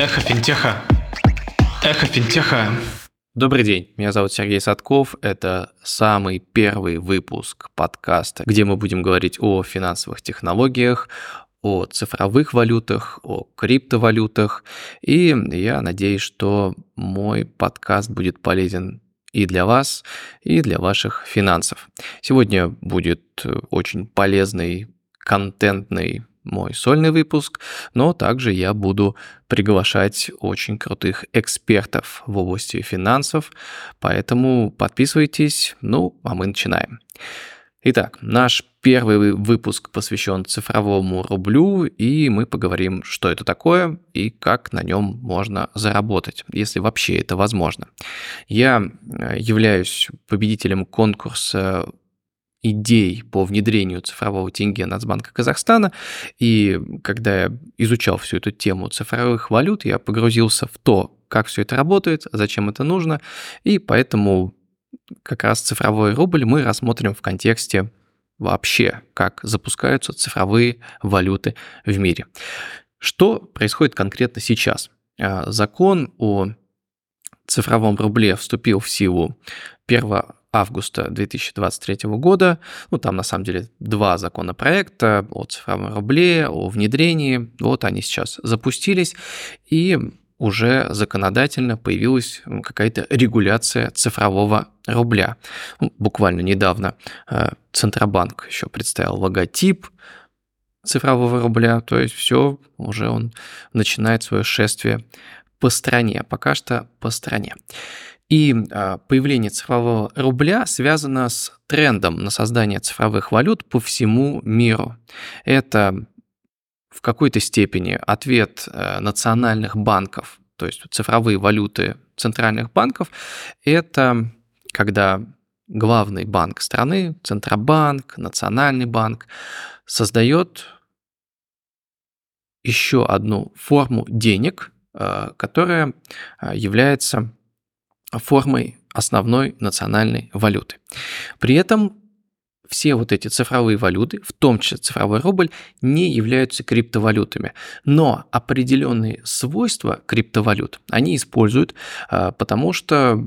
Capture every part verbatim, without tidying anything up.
Эхо финтеха. Эхо финтеха. Добрый день, меня зовут Сергей Садков. Это самый первый выпуск подкаста, где мы будем говорить о финансовых технологиях, о цифровых валютах, о криптовалютах. И я надеюсь, что мой подкаст будет полезен и для вас, и для ваших финансов. Сегодня будет очень полезный, контентный мой сольный выпуск, но также я буду приглашать очень крутых экспертов в области финансов, поэтому подписывайтесь, ну, а мы начинаем. Итак, наш первый выпуск посвящен цифровому рублю, и мы поговорим, что это такое и как на нем можно заработать, если вообще это возможно. Я являюсь победителем конкурса идей по внедрению цифрового тенге Нацбанка Казахстана. И когда я изучал всю эту тему цифровых валют, я погрузился в то, как все это работает, зачем это нужно. И поэтому как раз цифровой рубль мы рассмотрим в контексте вообще, как запускаются цифровые валюты в мире. Что происходит конкретно сейчас? Закон о цифровом рубле вступил в силу первого августа две тысячи двадцать третьего года, ну там на самом деле два законопроекта о цифровом рубле, о внедрении, вот они сейчас запустились, и уже законодательно появилась какая-то регуляция цифрового рубля. Буквально недавно Центробанк еще представил логотип цифрового рубля, то есть все, уже он начинает свое шествие по стране, пока что по стране. И появление цифрового рубля связано с трендом на создание цифровых валют по всему миру. Это в какой-то степени ответ национальных банков, то есть цифровые валюты центральных банков. Это когда главный банк страны, Центробанк, Национальный банк, создает еще одну форму денег, которая является формой основной национальной валюты. При этом все вот эти цифровые валюты, в том числе цифровой рубль, не являются криптовалютами. Но определенные свойства криптовалют они используют, потому что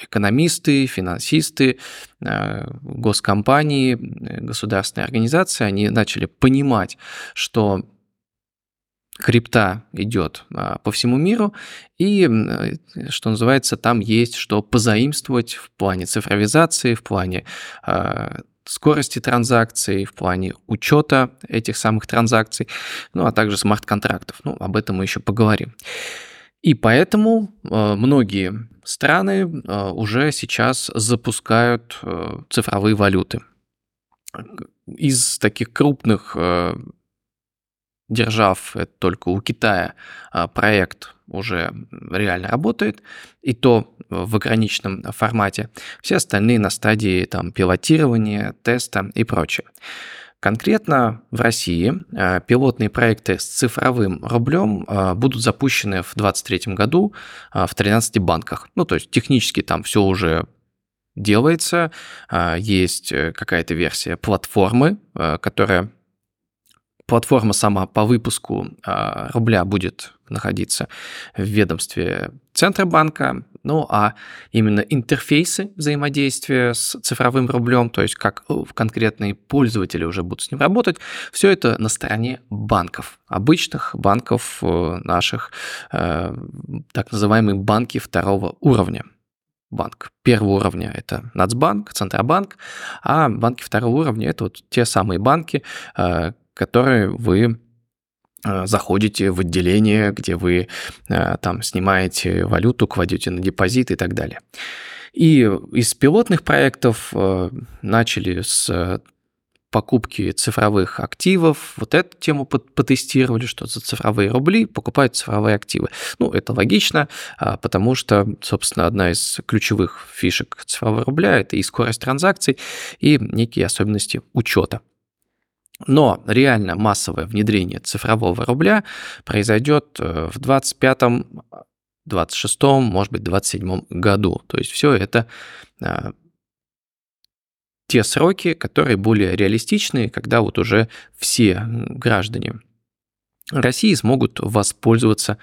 экономисты, финансисты, госкомпании, государственные организации, они начали понимать, что крипта идет по всему миру, и, что называется, там есть что позаимствовать в плане цифровизации, в плане э, скорости транзакций, в плане учета этих самых транзакций, ну а также смарт-контрактов. Ну, об этом мы еще поговорим. И поэтому э, многие страны э, уже сейчас запускают э, цифровые валюты. Из таких крупных э, держав, это только у Китая проект уже реально работает, и то в ограниченном формате. Все остальные на стадии там, пилотирования, теста и прочее. Конкретно в России пилотные проекты с цифровым рублем будут запущены в двадцать третьем году в тринадцати банках. Ну, то есть технически там все уже делается. Есть какая-то версия платформы, которая... Платформа сама по выпуску рубля будет находиться в ведомстве Центробанка, ну а именно интерфейсы взаимодействия с цифровым рублем, то есть как конкретные пользователи уже будут с ним работать, все это на стороне банков, обычных банков наших, так называемые банки второго уровня. Банк первого уровня – это Нацбанк, Центробанк, а банки второго уровня – это вот те самые банки, которые вы заходите в отделение, где вы там снимаете валюту, кладете на депозит и так далее. И из пилотных проектов начали с покупки цифровых активов. Вот эту тему потестировали, что за цифровые рубли покупают цифровые активы. Ну, это логично, потому что, собственно, одна из ключевых фишек цифрового рубля – это и скорость транзакций, и некие особенности учета. Но реально массовое внедрение цифрового рубля произойдет в двадцать пятом, двадцать шестом, может быть, двадцать седьмом году. То есть все это те сроки, которые более реалистичные, когда вот уже все граждане России смогут воспользоваться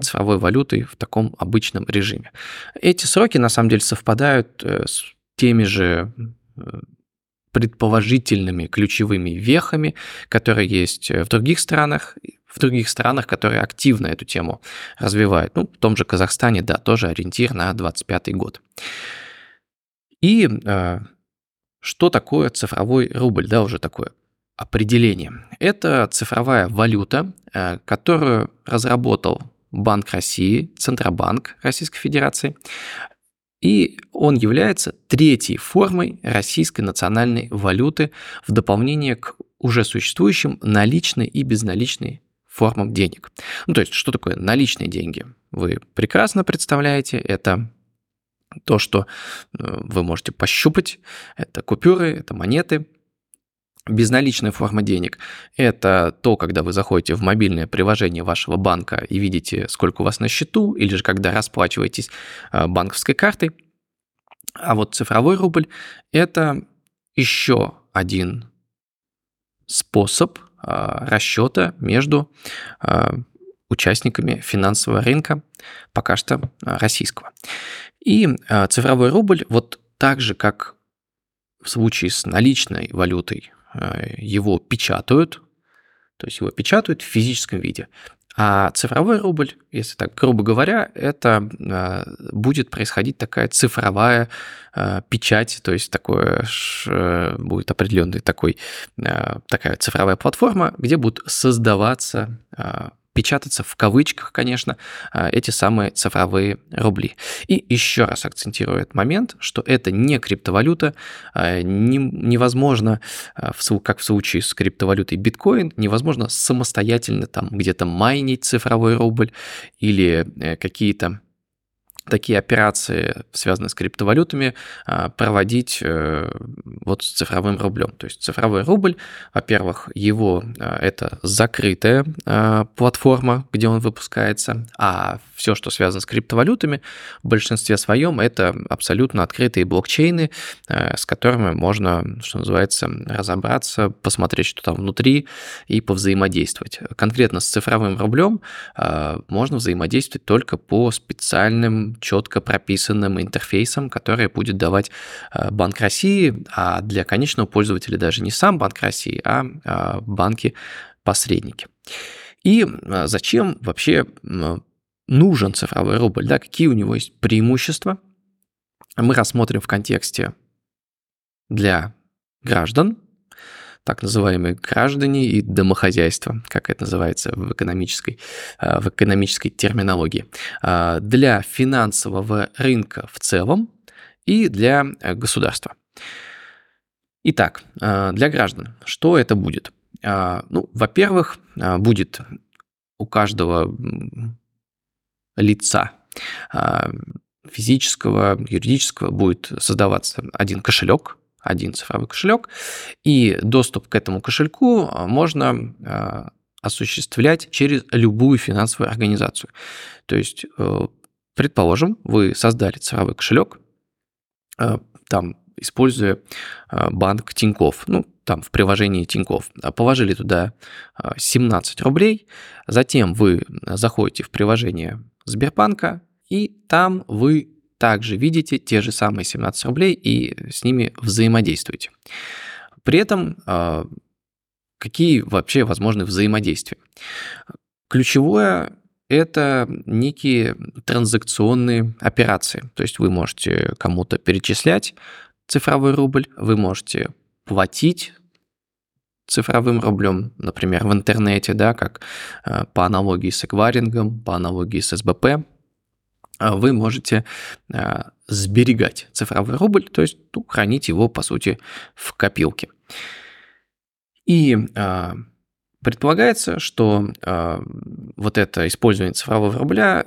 цифровой валютой в таком обычном режиме. Эти сроки, на самом деле, совпадают с теми же предположительными ключевыми вехами, которые есть в других странах, в других странах, которые активно эту тему развивают. Ну, в том же Казахстане, да, тоже ориентир на двадцать пятый год. И э, что такое цифровой рубль, да, уже такое определение. Это цифровая валюта, э, которую разработал Банк России, Центробанк Российской Федерации, и он является третьей формой российской национальной валюты в дополнение к уже существующим наличной и безналичной формам денег. Ну, то есть, что такое наличные деньги? Вы прекрасно представляете, это то, что вы можете пощупать, это купюры, это монеты. Безналичная форма денег – это то, когда вы заходите в мобильное приложение вашего банка и видите, сколько у вас на счету, или же когда расплачиваетесь банковской картой. А вот цифровой рубль – это еще один способ расчета между участниками финансового рынка, пока что российского. И цифровой рубль, вот так же, как в случае с наличной валютой, его печатают, то есть его печатают в физическом виде. А цифровой рубль, если так грубо говоря, это будет происходить такая цифровая печать, то есть такое, будет определенный такой, такая цифровая платформа, где будут создаваться, печататься в кавычках, конечно, эти самые цифровые рубли. И еще раз акцентирую этот момент, что это не криптовалюта, не, невозможно, как в случае с криптовалютой биткоин, невозможно самостоятельно там где-то майнить цифровой рубль или какие-то такие операции, связанные с криптовалютами, проводить вот с цифровым рублем. То есть цифровой рубль, во-первых, его это закрытая платформа, где он выпускается, а все, что связано с криптовалютами, в большинстве своем это абсолютно открытые блокчейны, с которыми можно, что называется, разобраться, посмотреть, что там внутри, и повзаимодействовать. Конкретно с цифровым рублем можно взаимодействовать только по специальным четко прописанным интерфейсом, который будет давать Банк России, а для конечного пользователя даже не сам Банк России, а банки-посредники. И зачем вообще нужен цифровой рубль? Да? Какие у него есть преимущества? Мы рассмотрим в контексте для граждан, так называемые граждане и домохозяйство, как это называется в экономической, в экономической терминологии, для финансового рынка в целом и для государства. Итак, для граждан что это будет? Ну, во-первых, будет у каждого лица физического, юридического будет создаваться один кошелек, один цифровой кошелек, и доступ к этому кошельку можно осуществлять через любую финансовую организацию. То есть, предположим, вы создали цифровой кошелек, там, используя банк Тинькофф, ну, там, в приложении Тинькофф, положили туда семнадцать рублей, затем вы заходите в приложение Сбербанка, и там вы также видите те же самые семнадцать рублей и с ними взаимодействуете. При этом какие вообще возможны взаимодействия? Ключевое – это некие транзакционные операции. То есть вы можете кому-то перечислять цифровой рубль, вы можете платить цифровым рублем, например, в интернете, да, как по аналогии с эквайрингом, по аналогии с эс бэ пэ. Вы можете сберегать цифровой рубль, то есть ну, хранить его, по сути, в копилке. И э, предполагается, что э, вот это использование цифрового рубля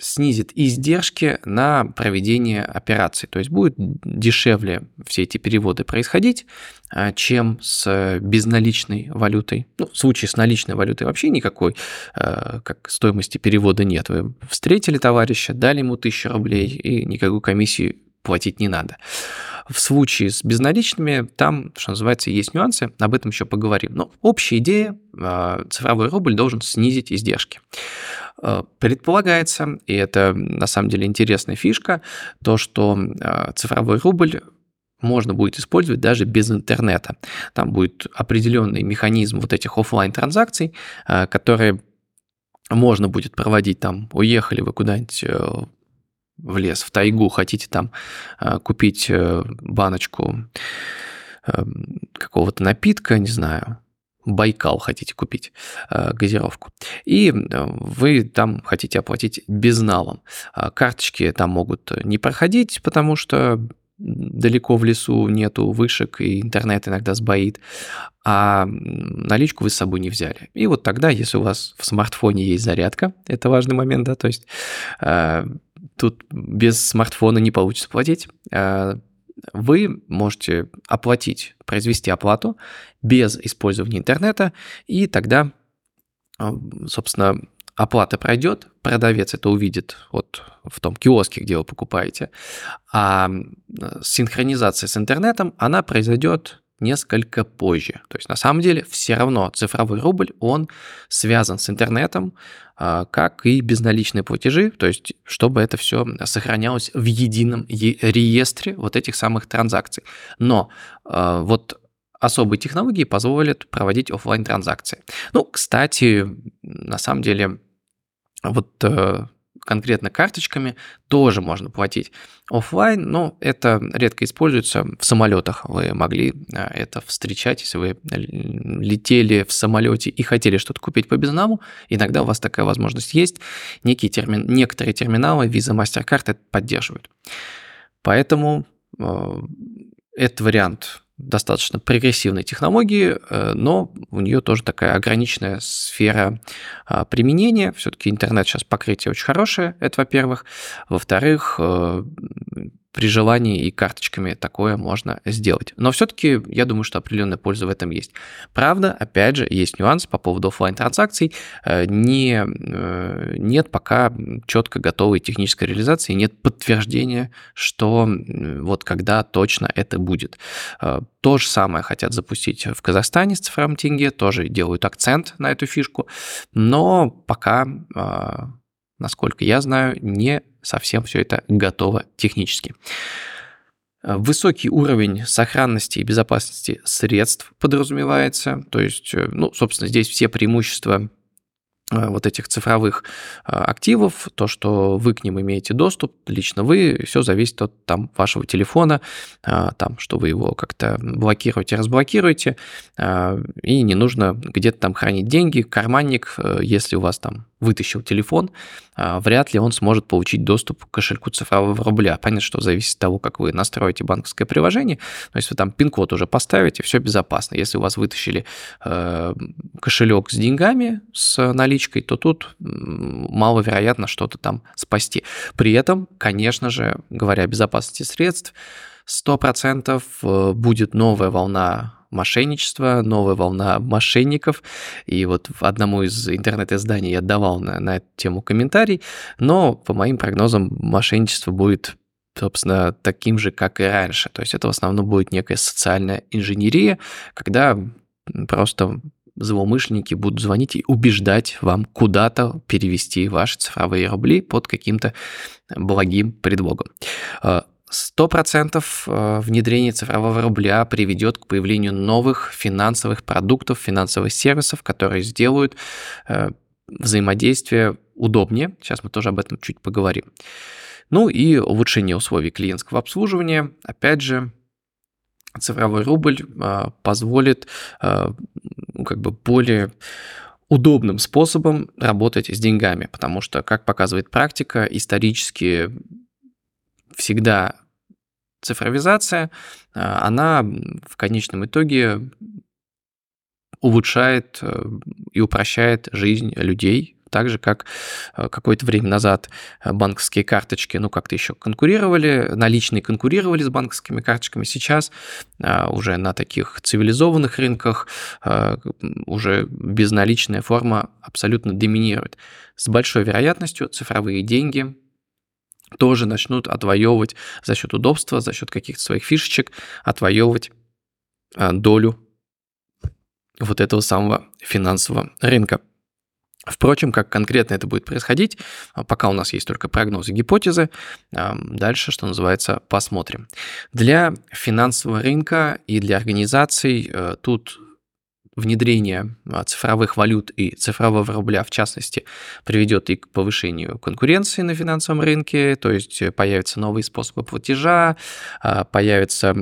снизит издержки на проведение операций, то есть будет дешевле все эти переводы происходить, чем с безналичной валютой. Ну, в случае с наличной валютой вообще никакой как стоимости перевода нет. Вы встретили товарища, дали ему тысячу рублей, и никакую комиссию платить не надо. В случае с безналичными там, что называется, есть нюансы, об этом еще поговорим. Но общая идея, цифровой рубль должен снизить издержки. Предполагается, и это на самом деле интересная фишка, то, что цифровой рубль можно будет использовать даже без интернета. Там будет определенный механизм вот этих офлайн-транзакций, которые можно будет проводить там, уехали вы куда-нибудь в лес, в тайгу, хотите там купить баночку какого-то напитка, не знаю, Байкал хотите купить, газировку, и вы там хотите оплатить безналом. Карточки там могут не проходить, потому что далеко в лесу нету вышек, и интернет иногда сбоит, а наличку вы с собой не взяли. И вот тогда, если у вас в смартфоне есть зарядка, это важный момент, да, то есть э, тут без смартфона не получится платить, э, вы можете оплатить, произвести оплату без использования интернета, и тогда, э, собственно, оплата пройдет, продавец это увидит вот в том киоске, где вы покупаете, а синхронизация с интернетом, она произойдет несколько позже. То есть на самом деле все равно цифровой рубль, он связан с интернетом, как и безналичные платежи, то есть чтобы это все сохранялось в едином реестре вот этих самых транзакций. Но вот особые технологии позволят проводить офлайн-транзакции. Ну, кстати, на самом деле, вот э, конкретно карточками тоже можно платить офлайн, но это редко используется в самолетах. Вы могли это встречать, если вы летели в самолете и хотели что-то купить по безналу. Иногда у вас такая возможность есть. Некие терми... Некоторые терминалы Visa, MasterCard это поддерживают. Поэтому э, этот вариант достаточно прогрессивной технологии, но у нее тоже такая ограниченная сфера применения. Все-таки интернет сейчас покрытие очень хорошее, это во-первых. Во-вторых, при желании и карточками такое можно сделать. Но все-таки я думаю, что определенная польза в этом есть. Правда, опять же, есть нюанс по поводу офлайн-транзакций. Не, нет пока четко готовой технической реализации, нет подтверждения, что вот когда точно это будет. То же самое хотят запустить в Казахстане с цифровым тенге, тоже делают акцент на эту фишку, но пока, насколько я знаю, не совсем все это готово технически. Высокий уровень сохранности и безопасности средств подразумевается. То есть, ну, собственно, здесь все преимущества вот этих цифровых активов, то, что вы к ним имеете доступ, лично вы, все зависит от там, вашего телефона, там, что вы его как-то блокируете, разблокируете, и не нужно где-то там хранить деньги. Карманник, если у вас там вытащил телефон, вряд ли он сможет получить доступ к кошельку цифрового рубля. Понятно, что зависит от того, как вы настроите банковское приложение, но если вы там пин-код уже поставите, все безопасно. Если у вас вытащили кошелек с деньгами, с наличкой, то тут маловероятно что-то там спасти. При этом, конечно же, говоря о безопасности средств, сто процентов будет новая волна мошенничества, новая волна мошенников. И вот одному из интернет-изданий я давал на, на эту тему комментарий, но по моим прогнозам мошенничество будет, собственно, таким же, как и раньше. То есть это в основном будет некая социальная инженерия, когда просто злоумышленники будут звонить и убеждать вам куда-то перевести ваши цифровые рубли под каким-то благим предлогом. сто процентов внедрение цифрового рубля приведет к появлению новых финансовых продуктов, финансовых сервисов, которые сделают взаимодействие удобнее. Сейчас мы тоже об этом чуть поговорим. Ну и улучшение условий клиентского обслуживания. Опять же, цифровой рубль позволит как бы более удобным способом работать с деньгами, потому что, как показывает практика, исторически всегда цифровизация, она в конечном итоге улучшает и упрощает жизнь людей, так же, как какое-то время назад банковские карточки, ну, как-то еще конкурировали, наличные конкурировали с банковскими карточками. Сейчас уже на таких цивилизованных рынках уже безналичная форма абсолютно доминирует. С большой вероятностью цифровые деньги тоже начнут отвоевывать за счет удобства, за счет каких-то своих фишечек, отвоевывать долю вот этого самого финансового рынка. Впрочем, как конкретно это будет происходить, пока у нас есть только прогнозы, гипотезы, дальше, что называется, посмотрим. Для финансового рынка и для организаций тут внедрение цифровых валют и цифрового рубля, в частности, приведет и к повышению конкуренции на финансовом рынке, то есть появятся новые способы платежа, появятся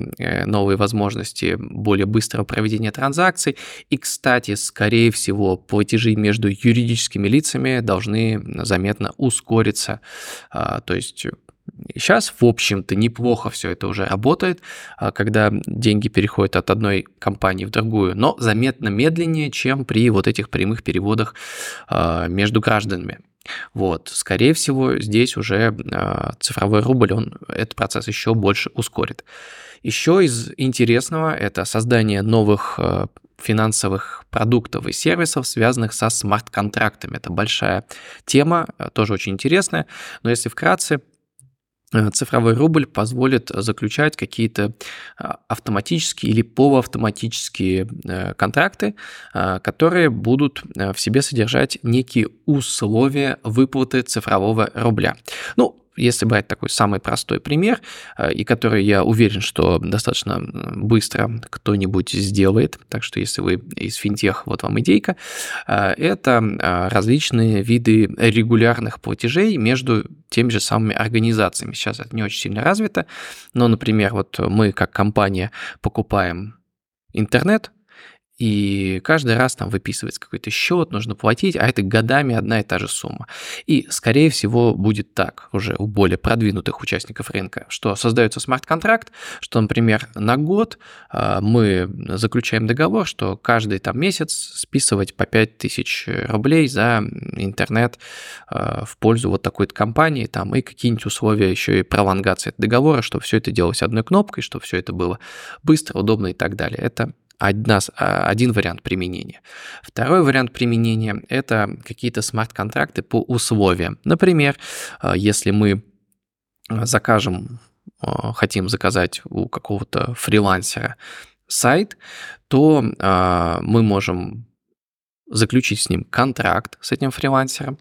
новые возможности более быстрого проведения транзакций. И, кстати, скорее всего, платежи между юридическими лицами должны заметно ускориться, то есть... Сейчас, в общем-то, неплохо все это уже работает, когда деньги переходят от одной компании в другую, но заметно медленнее, чем при вот этих прямых переводах между гражданами. Вот, скорее всего, здесь уже цифровой рубль, он этот процесс еще больше ускорит. Еще из интересного – это создание новых финансовых продуктов и сервисов, связанных со смарт-контрактами. Это большая тема, тоже очень интересная, но если вкратце, цифровой рубль позволит заключать какие-то автоматические или полуавтоматические контракты, которые будут в себе содержать некие условия выплаты цифрового рубля. Ну, если брать такой самый простой пример, и который, я уверен, что достаточно быстро кто-нибудь сделает, так что если вы из финтех, вот вам идейка, это различные виды регулярных платежей между теми же самыми организациями. Сейчас это не очень сильно развито, но, например, вот мы как компания покупаем интернет, и каждый раз там выписывается какой-то счет, нужно платить, а это годами одна и та же сумма. И, скорее всего, будет так уже у более продвинутых участников рынка, что создается смарт-контракт, что, например, на год мы заключаем договор, что каждый там месяц списывать по пять тысяч рублей за интернет в пользу вот такой-то компании, там и какие-нибудь условия еще и пролонгации договора, чтобы все это делалось одной кнопкой, чтобы все это было быстро, удобно и так далее. Это Одна, один вариант применения. Второй вариант применения – это какие-то смарт-контракты по условиям. Например, если мы закажем, хотим заказать у какого-то фрилансера сайт, то мы можем заключить с ним контракт, с этим фрилансером,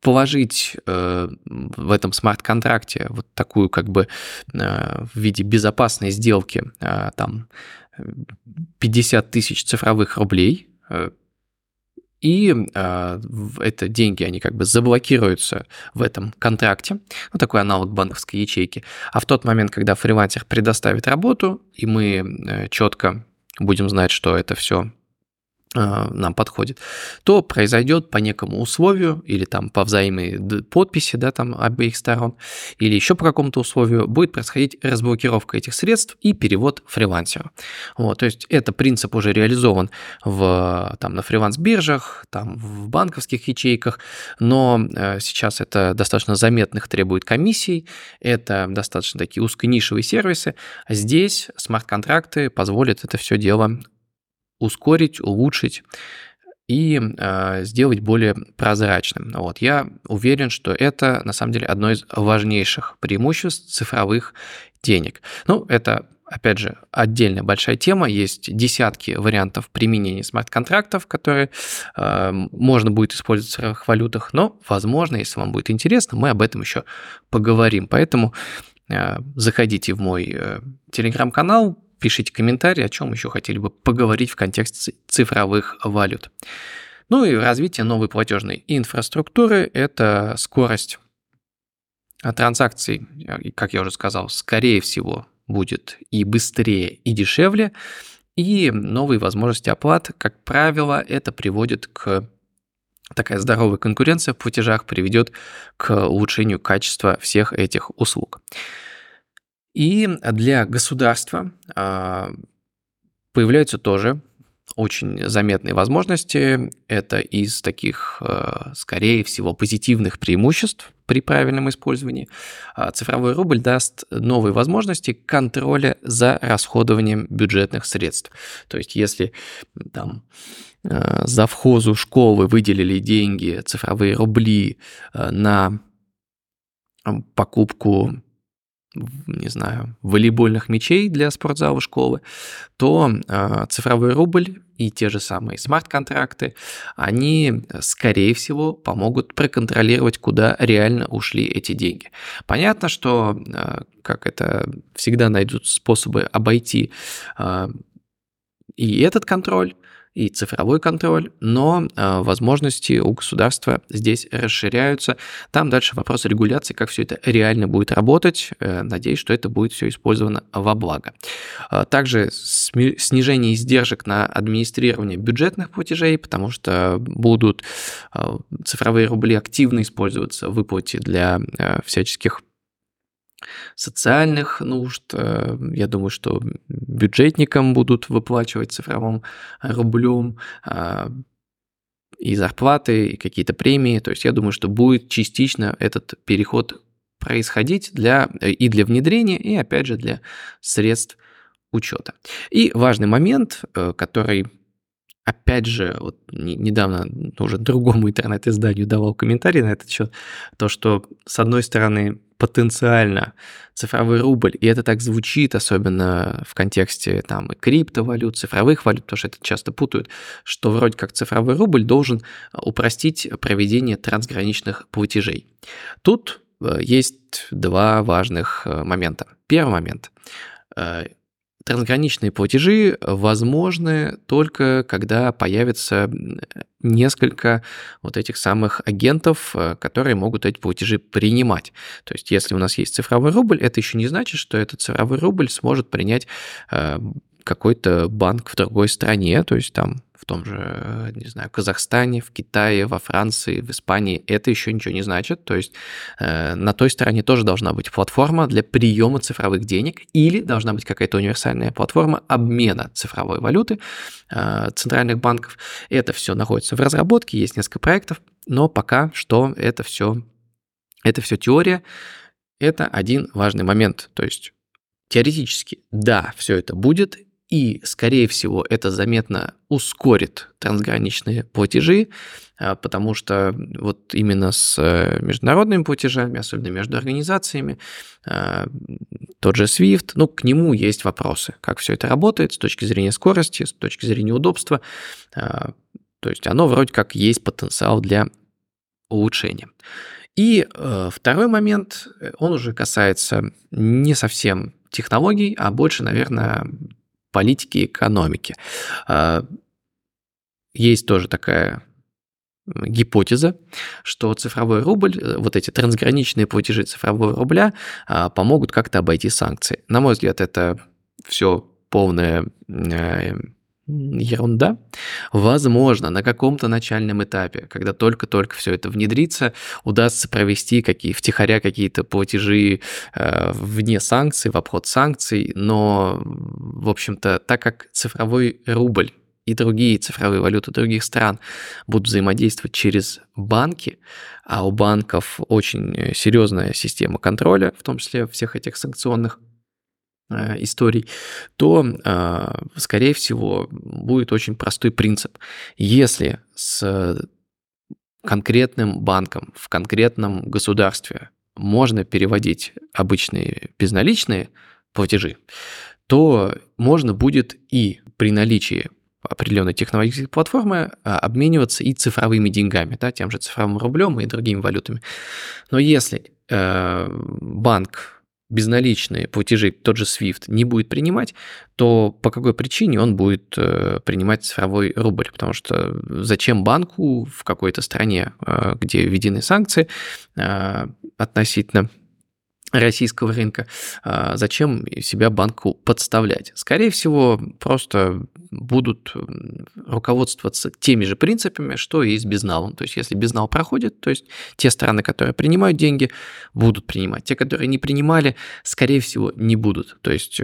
положить в этом смарт-контракте вот такую как бы в виде безопасной сделки там пятьдесят тысяч цифровых рублей, и это деньги, они как бы заблокируются в этом контракте, ну, такой аналог банковской ячейки, а в тот момент, когда фрилансер предоставит работу, и мы четко будем знать, что это все нам подходит, то произойдет по некому условию или там по взаимной подписи, да, там обеих сторон, или еще по какому-то условию будет происходить разблокировка этих средств и перевод фрилансеру. Вот, то есть это принцип уже реализован в, там, на фриланс-биржах, там, в банковских ячейках, но сейчас это достаточно заметных требует комиссий, это достаточно такие узконишевые сервисы. Здесь смарт-контракты позволят это все дело ускорить, улучшить и э, сделать более прозрачным. Вот. Я уверен, что это, на самом деле, одно из важнейших преимуществ цифровых денег. Ну, это, опять же, отдельная большая тема. Есть десятки вариантов применения смарт-контрактов, которые э, можно будет использовать в цифровых валютах, но, возможно, если вам будет интересно, мы об этом еще поговорим. Поэтому э, заходите в мой э, телеграм-канал, пишите комментарии, о чем еще хотели бы поговорить в контексте цифровых валют. Ну и развитие новой платежной инфраструктуры – это скорость транзакций, как я уже сказал, скорее всего, будет и быстрее, и дешевле, и новые возможности оплат, как правило, это приводит к... Такая здоровая конкуренция в платежах приведет к улучшению качества всех этих услуг. И для государства появляются тоже очень заметные возможности. Это из таких, скорее всего, позитивных преимуществ при правильном использовании. Цифровой рубль даст новые возможности контроля за расходованием бюджетных средств. То есть, если там завхозу школы выделили деньги, цифровые рубли на покупку, не знаю, волейбольных мячей для спортзала школы, то э, цифровой рубль и те же самые смарт-контракты, они, скорее всего, помогут проконтролировать, куда реально ушли эти деньги. Понятно, что, э, как это, всегда найдут способы обойти э, и этот контроль, и цифровой контроль, но э, возможности у государства здесь расширяются. Там дальше вопрос регуляции, как все это реально будет работать. Э, надеюсь, что это будет все использовано во благо. Э, также сми- снижение издержек на администрирование бюджетных платежей, потому что будут э, цифровые рубли активно использоваться в выплате для э, всяческих социальных нужд. Я думаю, что бюджетникам будут выплачивать цифровым рублем и зарплаты, и какие-то премии. То есть я думаю, что будет частично этот переход происходить для, и для внедрения, и опять же для средств учета. И важный момент, который... Опять же, вот недавно уже другому интернет-изданию давал комментарий на этот счет, то, что, с одной стороны, потенциально цифровой рубль, и это так звучит, особенно в контексте там, и криптовалют, цифровых валют, потому что это часто путают, что вроде как цифровой рубль должен упростить проведение трансграничных платежей. Тут есть два важных момента. Первый момент – трансграничные платежи возможны только когда появится несколько вот этих самых агентов, которые могут эти платежи принимать. То есть если у нас есть цифровой рубль, это еще не значит, что этот цифровой рубль сможет принять какой-то банк в другой стране, то есть там в том же, не знаю, Казахстане, в Китае, во Франции, в Испании, это еще ничего не значит. То есть э, на той стороне тоже должна быть платформа для приема цифровых денег или должна быть какая-то универсальная платформа обмена цифровой валюты э, центральных банков. Это все находится в разработке, есть несколько проектов, но пока что это все, это все теория. Это один важный момент. То есть теоретически, да, все это будет, и, скорее всего, это заметно ускорит трансграничные платежи, потому что вот именно с международными платежами, особенно между организациями, тот же свифт, ну, к нему есть вопросы, как все это работает с точки зрения скорости, с точки зрения удобства. То есть оно вроде как есть потенциал для улучшения. И второй момент, он уже касается не совсем технологий, а больше, наверное, политики и экономики. Есть тоже такая гипотеза, что цифровой рубль, вот эти трансграничные платежи цифрового рубля помогут как-то обойти санкции. На мой взгляд, это все полная ерунда. Возможно, на каком-то начальном этапе, когда только-только все это внедрится, удастся провести какие, втихаря какие-то платежи э, вне санкций, в обход санкций, но, в общем-то, так как цифровой рубль и другие цифровые валюты других стран будут взаимодействовать через банки, а у банков очень серьезная система контроля, в том числе всех этих санкционных историй, то, скорее всего, будет очень простой принцип. Если с конкретным банком в конкретном государстве можно переводить обычные безналичные платежи, то можно будет и при наличии определенной технологической платформы обмениваться и цифровыми деньгами, да, тем же цифровым рублем и другими валютами. Но если банк безналичные платежи, тот же свифт, не будет принимать, то по какой причине он будет принимать цифровой рубль? Потому что зачем банку в какой-то стране, где введены санкции относительно российского рынка, зачем себя банку подставлять? Скорее всего, просто будут руководствоваться теми же принципами, что и с безналом. То есть, если безнал проходит, то есть те страны, которые принимают деньги, будут принимать. Те, которые не принимали, скорее всего, не будут. То есть,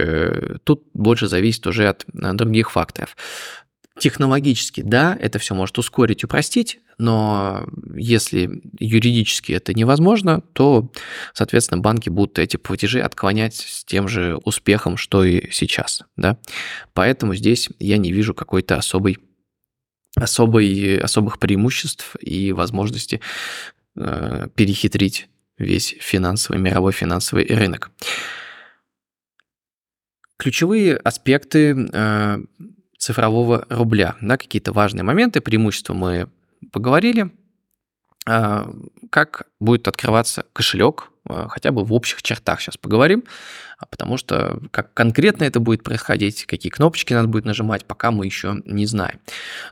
тут больше зависит уже от других факторов. Технологически, да, это все может ускорить, упростить, но если юридически это невозможно, то, соответственно, банки будут эти платежи отклонять с тем же успехом, что и сейчас, да. Поэтому здесь я не вижу какой-то особой, особой, особых преимуществ и возможности э, перехитрить весь финансовый, мировой финансовый рынок. Ключевые аспекты э, цифрового рубля, да, какие-то важные моменты, преимущества мы поговорили. Э, как будет открываться кошелек, э, хотя бы в общих чертах сейчас поговорим, потому что как конкретно это будет происходить, какие кнопочки надо будет нажимать, пока мы еще не знаем.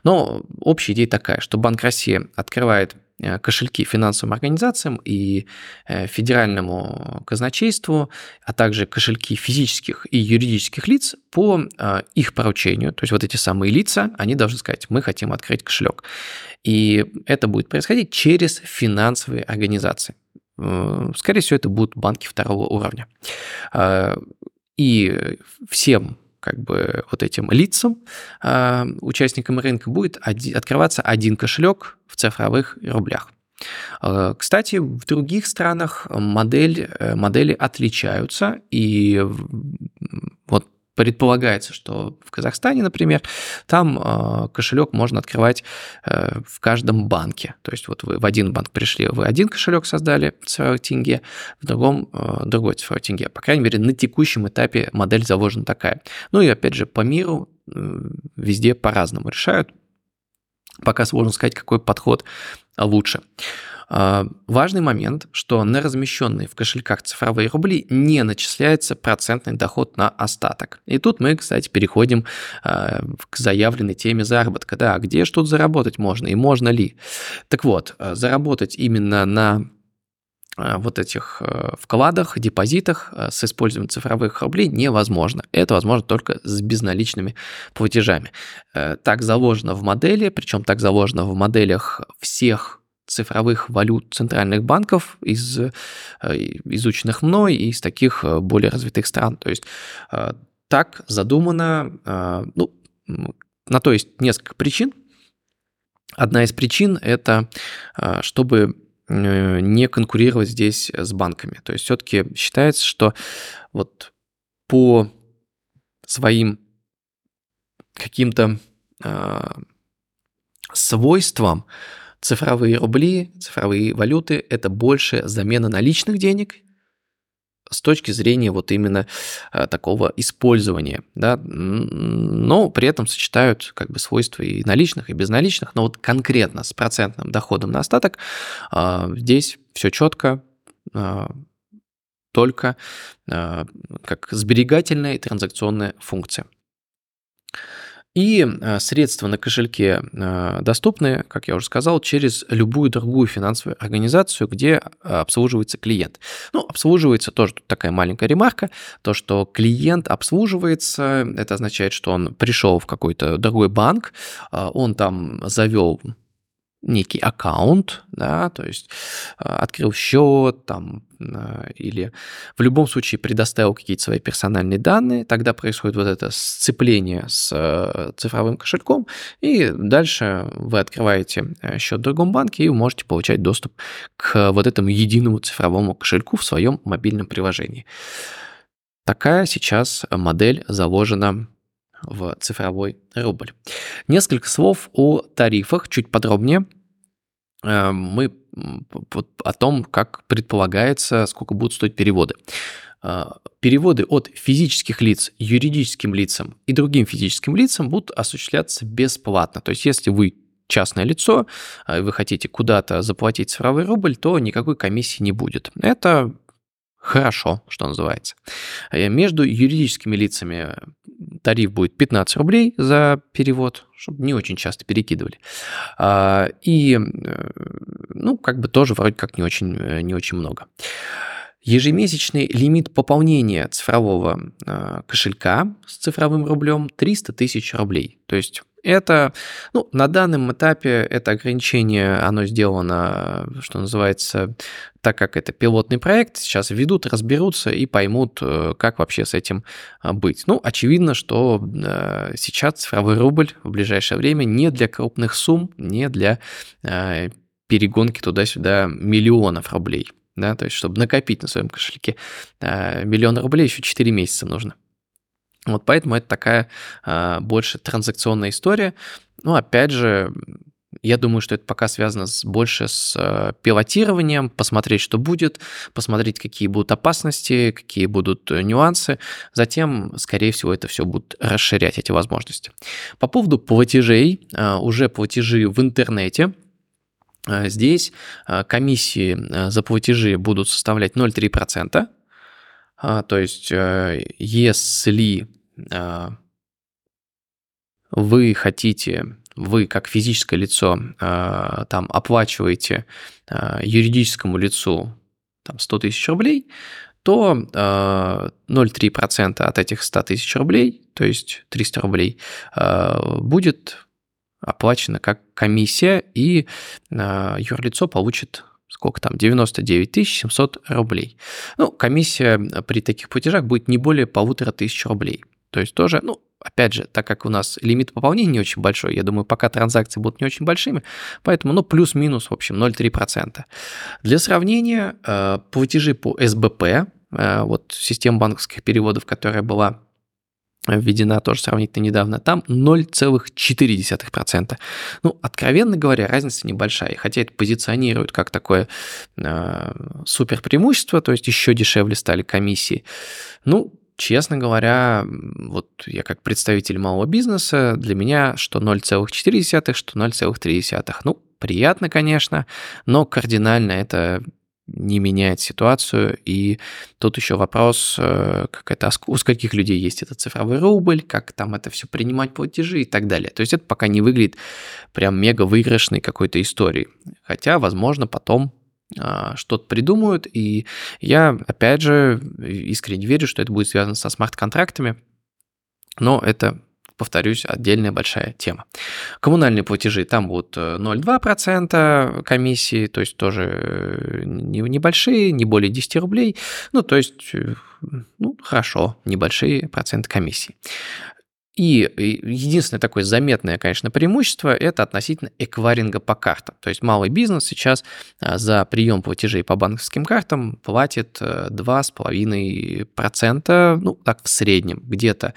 Но общая идея такая, что Банк России открывает кошельки финансовым организациям и федеральному казначейству, а также кошельки физических и юридических лиц по их поручению. То есть вот эти самые лица, они должны сказать, мы хотим открыть кошелек. И это будет происходить через финансовые организации. Скорее всего, это будут банки второго уровня. И всем как бы вот этим лицам, участникам рынка, будет открываться один кошелек в цифровых рублях. Кстати, в других странах модель, модели отличаются, и вот предполагается, что в Казахстане, например, там кошелек можно открывать в каждом банке. То есть вот вы в один банк пришли, вы один кошелек создали цифровой тенге, в другом другой цифровой тенге. По крайней мере, на текущем этапе модель заложена такая. Ну и опять же, по миру везде по-разному решают. Пока сложно сказать, какой подход лучше. Важный момент, что на размещенные в кошельках цифровые рубли не начисляется процентный доход на остаток. И тут мы, кстати, переходим к заявленной теме заработка. Да, где что-то заработать можно и можно ли? Так вот, заработать именно на вот этих вкладах, депозитах с использованием цифровых рублей невозможно. Это возможно только с безналичными платежами. Так заложено в модели, причем так заложено в моделях всех цифровых валют центральных банков из изученных мной и из таких более развитых стран. То есть так задумано, ну, на то есть несколько причин. Одна из причин – это чтобы не конкурировать здесь с банками. То есть все-таки считается, что вот по своим каким-то свойствам цифровые рубли, цифровые валюты – это больше замена наличных денег с точки зрения вот именно такого использования, да, но при этом сочетают как бы свойства и наличных, и безналичных, но вот конкретно с процентным доходом на остаток здесь все четко, только как сберегательная и транзакционная функция. И средства на кошельке доступны, как я уже сказал, через любую другую финансовую организацию, где обслуживается клиент. Ну, обслуживается тоже тут такая маленькая ремарка, то, что клиент обслуживается, это означает, что он пришел в какой-то другой банк, он там завел некий аккаунт, да, то есть открыл счет там, или в любом случае предоставил какие-то свои персональные данные, тогда происходит вот это сцепление с цифровым кошельком, и дальше вы открываете счет в другом банке и можете получать доступ к вот этому единому цифровому кошельку в своем мобильном приложении. Такая сейчас модель заложена в цифровой рубль. Несколько слов о тарифах, чуть подробнее. Мы о том, как предполагается, сколько будут стоить переводы. Переводы от физических лиц, юридическим лицам и другим физическим лицам будут осуществляться бесплатно. То есть, если вы частное лицо, вы хотите куда-то заплатить цифровой рубль, то никакой комиссии не будет. Это хорошо, что называется. Между юридическими лицами тариф будет пятнадцать рублей за перевод, чтобы не очень часто перекидывали. И, ну, как бы тоже вроде как не очень, не очень много. Ежемесячный лимит пополнения цифрового кошелька с цифровым рублем триста тысяч рублей. То есть это, ну, на данном этапе это ограничение, оно сделано, что называется, так как это пилотный проект, сейчас ведут, разберутся и поймут, как вообще с этим быть. Ну, очевидно, что сейчас цифровой рубль в ближайшее время не для крупных сумм, не для перегонки туда-сюда миллионов рублей. Да? То есть, чтобы накопить на своем кошельке миллион рублей, еще четыре месяца нужно. Вот поэтому это такая больше транзакционная история. Ну, опять же, Я думаю, что это пока связано с, больше с э, пилотированием, посмотреть, что будет, посмотреть, какие будут опасности, какие будут нюансы. Затем, скорее всего, это все будет расширять эти возможности. По поводу платежей, э, уже платежи в интернете. Э, здесь э, комиссии за платежи будут составлять ноль целых три десятых процента. Э, то есть, э, если э, вы хотите... вы как физическое лицо там оплачиваете юридическому лицу там, сто тысяч рублей, то ноль целых три десятых процента от этих ста тысяч рублей, то есть триста рублей, будет оплачено как комиссия, и юрлицо получит сколько там, девяносто девять тысяч семьсот рублей. Ну, комиссия при таких платежах будет не более полутора тысяч рублей. То есть тоже, ну, опять же, так как у нас лимит пополнения не очень большой, я думаю, пока транзакции будут не очень большими, поэтому, ну, плюс-минус, в общем, ноль целых три десятых процента. Для сравнения, платежи по эс бэ пэ, вот система банковских переводов, которая была введена тоже сравнительно недавно, там ноль целых четыре десятых процента. Ну, откровенно говоря, разница небольшая, хотя это позиционируют как такое э, супер преимущество, то есть еще дешевле стали комиссии. Ну, честно говоря, вот я как представитель малого бизнеса, для меня что ноль целых четыре десятых, что ноль целых три десятых. Ну, приятно, конечно, но кардинально это не меняет ситуацию. И тут еще вопрос, как это, у скольких людей есть этот цифровой рубль, как там это все принимать платежи и так далее. То есть это пока не выглядит прям мега выигрышной какой-то историей. Хотя, возможно, потом... что-то придумают, и я, опять же, искренне верю, что это будет связано со смарт-контрактами, но это, повторюсь, отдельная большая тема. Коммунальные платежи, там будут ноль целых два десятых процента комиссии, то есть тоже небольшие, не более десяти рублей, ну, то есть, ну, хорошо, небольшие проценты комиссии. И единственное такое заметное, конечно, преимущество – это относительно эквайринга по картам. То есть малый бизнес сейчас за прием платежей по банковским картам платит два целых пять десятых процента, ну, так, в среднем. Где-то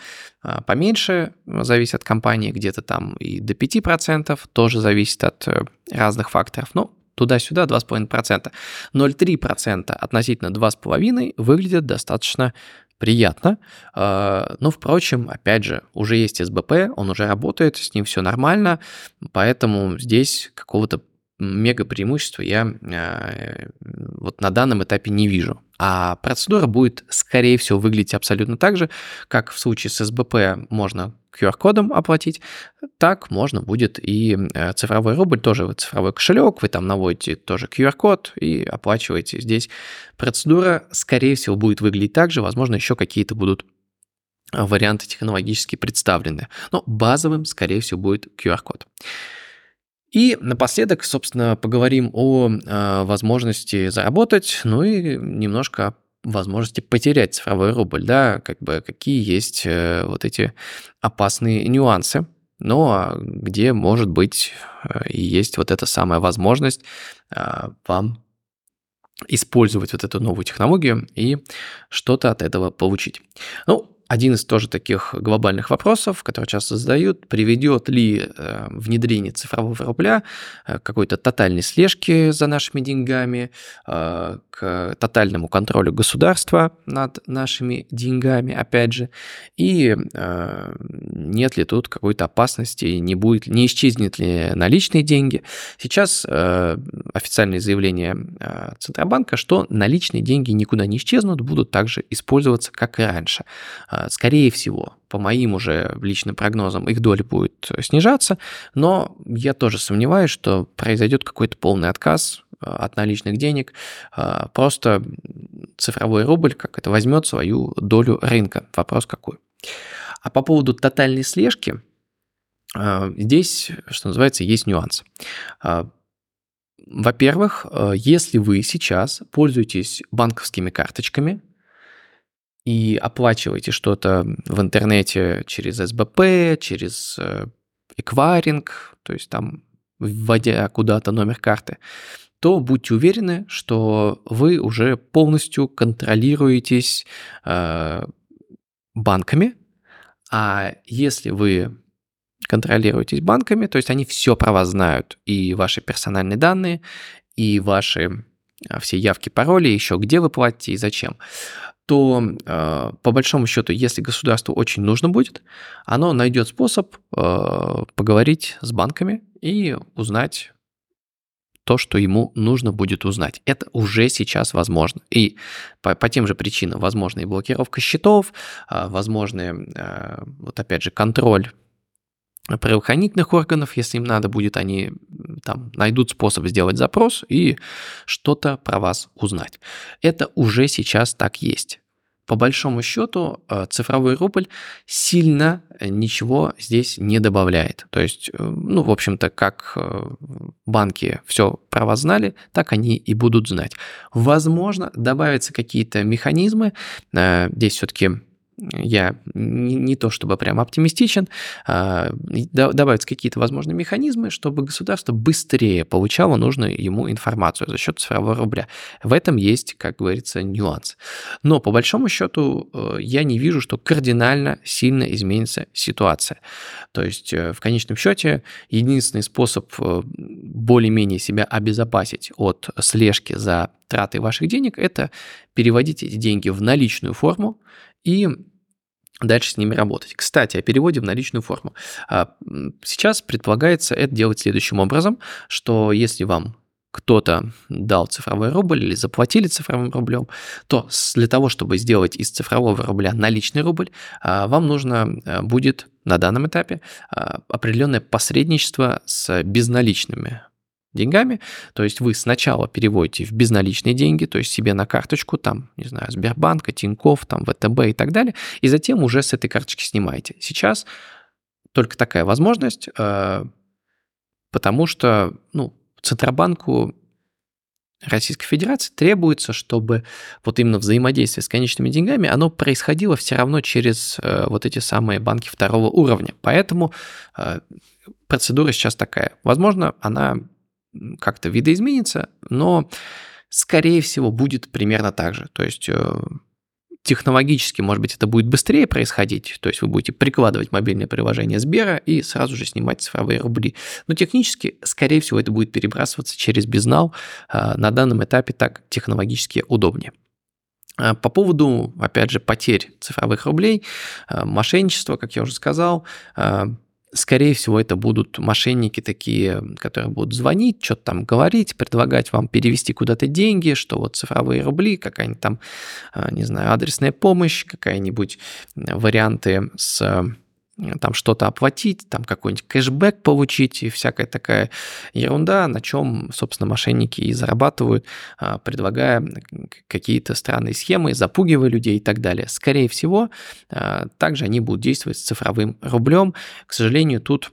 поменьше, зависит от компании, где-то там и до пяти процентов, тоже зависит от разных факторов, но туда-сюда два целых пять десятых процента. ноль целых три десятых процента относительно два целых пять десятых процента выглядит достаточно приятно, но, впрочем, опять же, уже есть эс бэ пэ, он уже работает, с ним все нормально, поэтому здесь какого-то мега преимущества я вот на данном этапе не вижу. А процедура будет, скорее всего, выглядеть абсолютно так же, как в случае с эс бэ пэ можно ку ар-кодом оплатить, так можно будет и цифровой рубль, тоже цифровой кошелек, вы там наводите тоже ку ар-код и оплачиваете здесь. Процедура, скорее всего, будет выглядеть так же, возможно, еще какие-то будут варианты технологически представлены, но базовым, скорее всего, будет ку ар-код. И напоследок, собственно, поговорим о э, возможности заработать, ну и немножко о возможности потерять цифровой рубль, да, как бы какие есть э, вот эти опасные нюансы, но где, может быть, э, и есть вот эта самая возможность э, вам использовать вот эту новую технологию и что-то от этого получить. Ну, один из тоже таких глобальных вопросов, который часто задают, приведет ли внедрение цифрового рубля к какой-то тотальной слежке за нашими деньгами, к тотальному контролю государства над нашими деньгами, опять же, и нет ли тут какой-то опасности, не будет, не исчезнет ли наличные деньги. Сейчас официальное заявление Центробанка, что наличные деньги никуда не исчезнут, будут также использоваться, как и раньше. Скорее всего, по моим уже личным прогнозам, их доля будет снижаться, но я тоже сомневаюсь, что произойдет какой-то полный отказ от наличных денег. Просто цифровой рубль как это возьмет свою долю рынка. Вопрос какой. А по поводу тотальной слежки, здесь, что называется, есть нюанс. Во-первых, если вы сейчас пользуетесь банковскими карточками, и оплачиваете что-то в интернете через эс бэ пэ, через эквайринг, то есть там вводя куда-то номер карты, то будьте уверены, что вы уже полностью контролируетесь э, банками, а если вы контролируетесь банками, то есть они все про вас знают, и ваши персональные данные, и ваши все явки, пароли, еще где вы платите и зачем, то э, по большому счету, если государству очень нужно будет, оно найдет способ э, поговорить с банками и узнать то, что ему нужно будет узнать. Это уже сейчас возможно. И по, по тем же причинам возможна и блокировка счетов, э, возможны, э, вот опять же, контроль правоохранительных органов, если им надо будет, они там найдут способ сделать запрос и что-то про вас узнать. Это уже сейчас так есть. По большому счету, цифровой рубль сильно ничего здесь не добавляет. То есть, ну, в общем-то, как банки все про вас знали, так они и будут знать. Возможно, добавятся какие-то механизмы. Здесь все-таки я не то чтобы прям оптимистичен, добавятся какие-то возможные механизмы, чтобы государство быстрее получало нужную ему информацию за счет цифрового рубля. В этом есть, как говорится, нюанс. Но по большому счету я не вижу, что кардинально сильно изменится ситуация. То есть в конечном счете единственный способ более-менее себя обезопасить от слежки за траты ваших денег – это переводить эти деньги в наличную форму и дальше с ними работать. Кстати, о переводе в наличную форму. Сейчас предполагается это делать следующим образом, что если вам кто-то дал цифровой рубль или заплатили цифровым рублем, то для того, чтобы сделать из цифрового рубля наличный рубль, вам нужно будет на данном этапе определенное посредничество с безналичными деньгами, то есть вы сначала переводите в безналичные деньги, то есть себе на карточку, там, не знаю, Сбербанка, Тинькофф, там, ВТБ и так далее, и затем уже с этой карточки снимаете. Сейчас только такая возможность, потому что, ну, Центробанку Российской Федерации требуется, чтобы вот именно взаимодействие с конечными деньгами, оно происходило все равно через вот эти самые банки второго уровня. Поэтому процедура сейчас такая. Возможно, она как-то видоизменится, но, скорее всего, будет примерно так же. То есть технологически, может быть, это будет быстрее происходить, то есть вы будете прикладывать мобильное приложение Сбера и сразу же снимать цифровые рубли. Но технически, скорее всего, это будет перебрасываться через безнал. На данном этапе так технологически удобнее. По поводу, опять же, потерь цифровых рублей, мошенничества, как я уже сказал, скорее всего, это будут мошенники такие, которые будут звонить, что-то там говорить, предлагать вам перевести куда-то деньги, что вот цифровые рубли, какая-нибудь там, не знаю, адресная помощь, какие-нибудь варианты с там что-то оплатить, там какой-нибудь кэшбэк получить и всякая такая ерунда, на чем, собственно, мошенники и зарабатывают, предлагая какие-то странные схемы, запугивая людей и так далее. Скорее всего, также они будут действовать с цифровым рублем. К сожалению, тут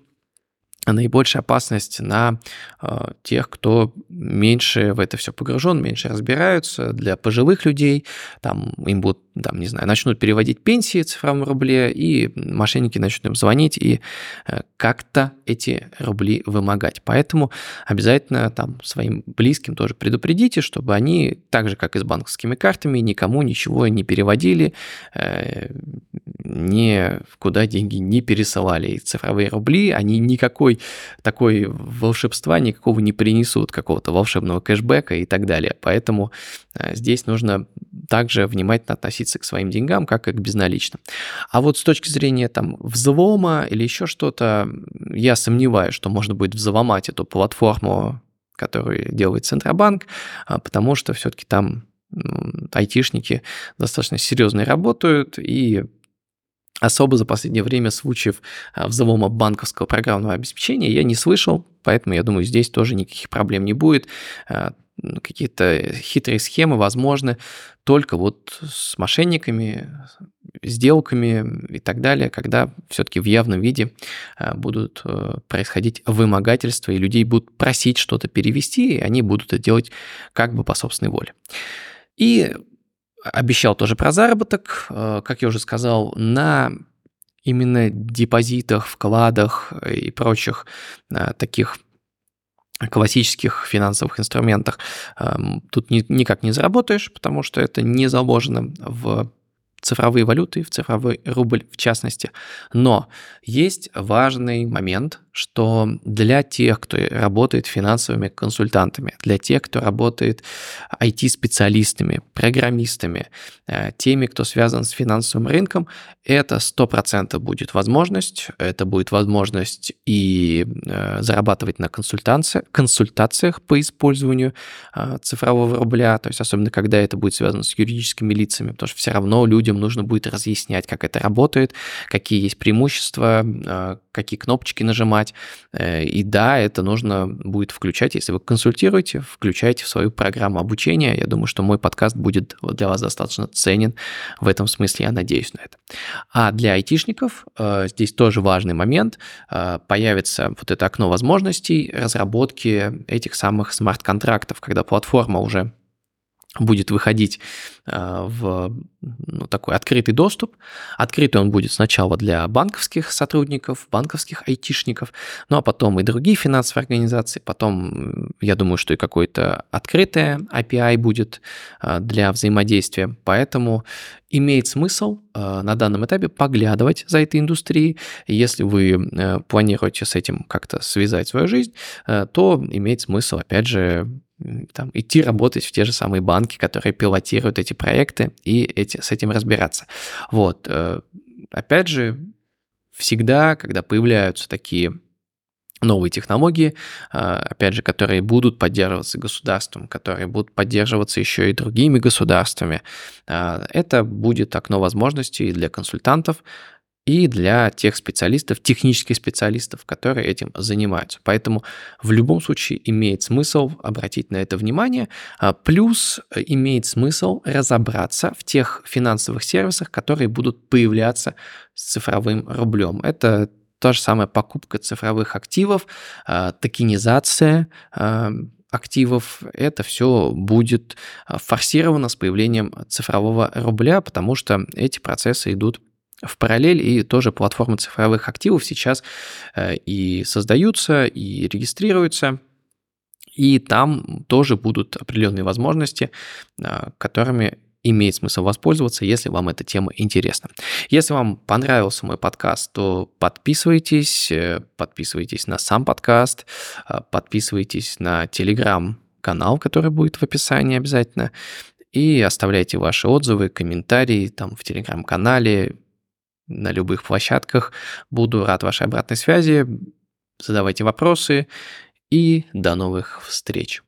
наибольшая опасность на э, тех, кто меньше в это все погружен, меньше разбираются. Для пожилых людей там им будут, там, не знаю, начнут переводить пенсии в цифровом рубле, и мошенники начнут им звонить и э, как-то эти рубли вымогать. Поэтому обязательно там своим близким тоже предупредите, чтобы они, так же как и с банковскими картами, никому ничего не переводили, э, никуда деньги не пересылали. И цифровые рубли, они никакой такой волшебства никакого не принесут, какого-то волшебного кэшбэка и так далее. Поэтому здесь нужно также внимательно относиться к своим деньгам, как и к безналичным. А вот с точки зрения там взлома или еще что-то, я сомневаюсь, что можно будет взломать эту платформу, которую делает Центробанк, потому что все-таки там айтишники достаточно серьезно работают, и особо за последнее время случаев взлома банковского программного обеспечения я не слышал, поэтому, я думаю, здесь тоже никаких проблем не будет. Какие-то хитрые схемы возможны только вот с мошенниками, сделками и так далее, когда все-таки в явном виде будут происходить вымогательства, и людей будут просить что-то перевести, и они будут это делать как бы по собственной воле. И обещал тоже про заработок. Как я уже сказал, на именно депозитах, вкладах и прочих таких классических финансовых инструментах тут никак не заработаешь, потому что это не заложено в цифровые валюты, в цифровой рубль в частности. Но есть важный момент, что для тех, кто работает финансовыми консультантами, для тех, кто работает ай ти-специалистами, программистами, теми, кто связан с финансовым рынком, это сто процентов будет возможность. Это будет возможность и зарабатывать на консультации, консультациях по использованию цифрового рубля, то есть особенно когда это будет связано с юридическими лицами, потому что все равно людям нужно будет разъяснять, как это работает, какие есть преимущества, какие кнопочки нажимать. И да, это нужно будет включать, если вы консультируете, включайте в свою программу обучения. Я думаю, что мой подкаст будет для вас достаточно ценен в этом смысле, я надеюсь на это. А для айтишников здесь тоже важный момент. Появится вот это окно возможностей разработки этих самых смарт-контрактов, когда платформа уже будет выходить в ну, такой открытый доступ. Открытый он будет сначала для банковских сотрудников, банковских айтишников, ну а потом и другие финансовые организации. Потом, я думаю, что и какое-то открытое эй пи ай будет для взаимодействия. Поэтому имеет смысл на данном этапе поглядывать за этой индустрией. Если вы планируете с этим как-то связать свою жизнь, то имеет смысл, опять же, там, идти работать в те же самые банки, которые пилотируют эти проекты и эти, с этим разбираться. Вот. Опять же, всегда, когда появляются такие новые технологии, опять же, которые будут поддерживаться государством, которые будут поддерживаться еще и другими государствами, это будет окно возможностей для консультантов, и для тех специалистов, технических специалистов, которые этим занимаются. Поэтому в любом случае имеет смысл обратить на это внимание. Плюс имеет смысл разобраться в тех финансовых сервисах, которые будут появляться с цифровым рублем. Это та же самая покупка цифровых активов, токенизация активов, это все будет форсировано с появлением цифрового рубля, потому что эти процессы идут в параллель, и тоже платформы цифровых активов сейчас и создаются, и регистрируются, и там тоже будут определенные возможности, которыми имеет смысл воспользоваться, если вам эта тема интересна. Если вам понравился мой подкаст, то подписывайтесь, подписывайтесь на сам подкаст, подписывайтесь на телеграм-канал, который будет в описании обязательно, и оставляйте ваши отзывы, комментарии там в телеграм-канале, на любых площадках. Буду рад вашей обратной связи. Задавайте вопросы и до новых встреч.